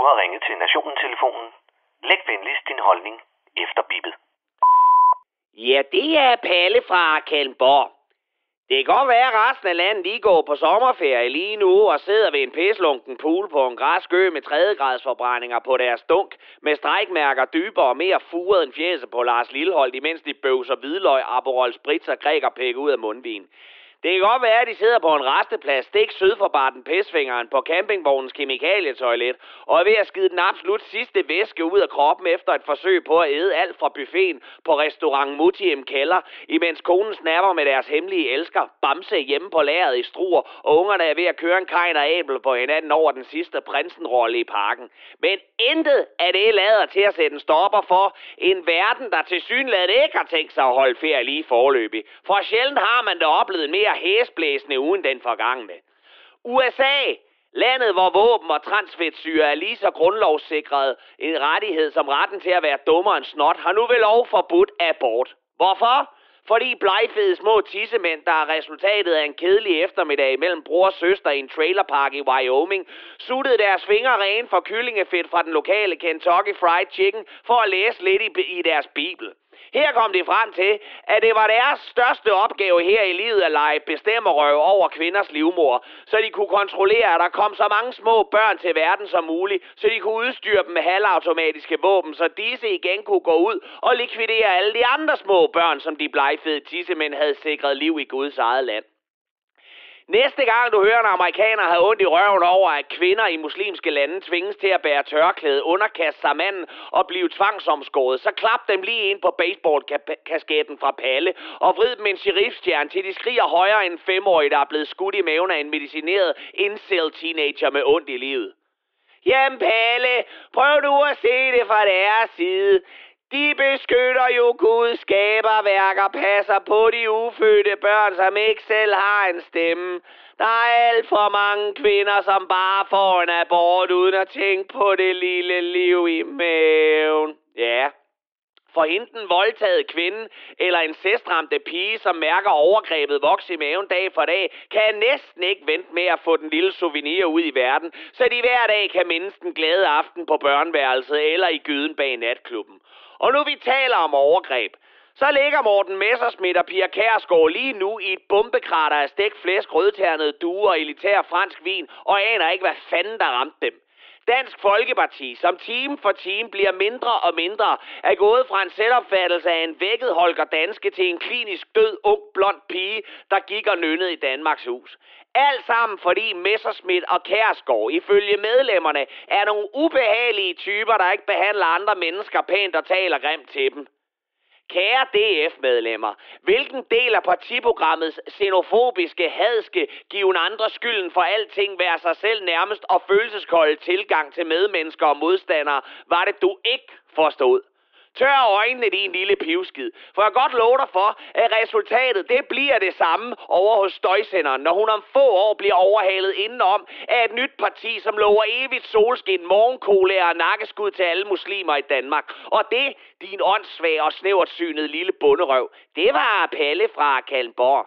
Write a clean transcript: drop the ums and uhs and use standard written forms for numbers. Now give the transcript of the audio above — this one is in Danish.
Du har ringet til Nationen-telefonen. Læg venligst din holdning efter bippet. Ja, det er Palle fra Kælmborg. Det kan godt være, at resten af landet lige går på sommerferie lige nu og sidder ved en pislunken pool på en græskø med 3.-gradsforbrændinger på deres dunk, med strækmærker dybere og mere furet end fjeset på Lars Lillehold, imens de bøvser hvidløg, Aperol Spritz og grækerpæk ud af mundvin. Det kan godt være, at de sidder på en resteplads stik syd for Barten Pisfingeren på campingvognens kemikalietoilet og er ved at skide den absolut sidste væske ud af kroppen efter et forsøg på at æde alt fra buffeten på restaurant Mutiem Kælder, imens konen snapper med deres hemmelige elsker, Bamse, hjemme på lageret i Struer, og ungerne er ved at køre en kajn og æble på hinanden over den sidste prinsenrolle i parken. Men intet af det lader til at sætte en stopper for en verden, der tilsyneladende ikke har tænkt sig at holde ferie lige foreløbig. For sjældent har man da oplevet mere hæsblæsende uden den forgangne. USA, landet hvor våben og transfedtsyre er lige så grundlovssikret en rettighed som retten til at være dummere end snot, har nu ved lov forbudt abort. Hvorfor? Fordi blegfede små tissemænd, der er resultatet af en kedelig eftermiddag mellem bror og søster i en trailerpark i Wyoming, suttede deres fingre rene for kyllingefedt fra den lokale Kentucky Fried Chicken for at læse lidt i deres bibel. Her kom de frem til, at det var deres største opgave her i livet at lege bestemmerrøv over kvinders livmor, så de kunne kontrollere, at der kom så mange små børn til verden som muligt, så de kunne udstyre dem med halvautomatiske våben, så disse igen kunne gå ud og likvidere alle de andre små børn, som de blegfede tissemænd havde sikret liv i Guds eget land. Næste gang du hører, når amerikanere havde ondt i røven over, at kvinder i muslimske lande tvinges til at bære tørklæde, underkaste sig manden og blive tvangsomskåret, så klap dem lige ind på baseballkasketten fra Palle og vrid dem en sheriffstjerne, til de skriger højere end en 5-årig, der er blevet skudt i maven af en medicineret incel-teenager med ondt i livet. Jamen Palle, prøv nu at se det fra deres side. De beskytter jo Gud, skaberværker, passer på de ufødte børn, som ikke selv har en stemme. Der er alt for mange kvinder, som bare får en abort, uden at tænke på det lille liv i maven. Ja. For enten voldtaget kvinde eller en incestramte pige, som mærker overgrebet vokse i maven dag for dag, kan næsten ikke vente med at få den lille souvenir ud i verden, så de hver dag kan mindes den glade aften på børneværelset eller i gyden bag natklubben. Og nu vi taler om overgreb, så ligger Morten Messerschmidt og Pia Kjærsgaard lige nu i et bombekrater af stegt flæsk, rødternede duer og elitær fransk vin, og aner ikke, hvad fanden der ramte dem. Dansk Folkeparti, som time for time bliver mindre og mindre, er gået fra en selvopfattelse af en vækket Holger Danske til en klinisk død, ung, blond pige, der gik og nynnede i Danmarks hus. Alt sammen fordi Messerschmidt og Kjærsgaard, ifølge medlemmerne, er nogle ubehagelige typer, der ikke behandler andre mennesker pænt og taler grimt til dem. Kære DF-medlemmer, hvilken del af partiprogrammets xenofobiske, hadske, given andre skylden for alting, være sig selv nærmest og følelseskolde tilgang til medmennesker og modstandere, var det du ikke forstod? Tør øjnene, din lille pivskid, for jeg godt lover dig for, at resultatet det bliver det samme over hos støjsenderen, når hun om få år bliver overhalet indenom af et nyt parti, som lover evigt solskin, morgenkolære og nakkeskud til alle muslimer i Danmark. Og det, din åndssvag og snævertsynede lille bunderøv, det var Palle fra Kalundborg.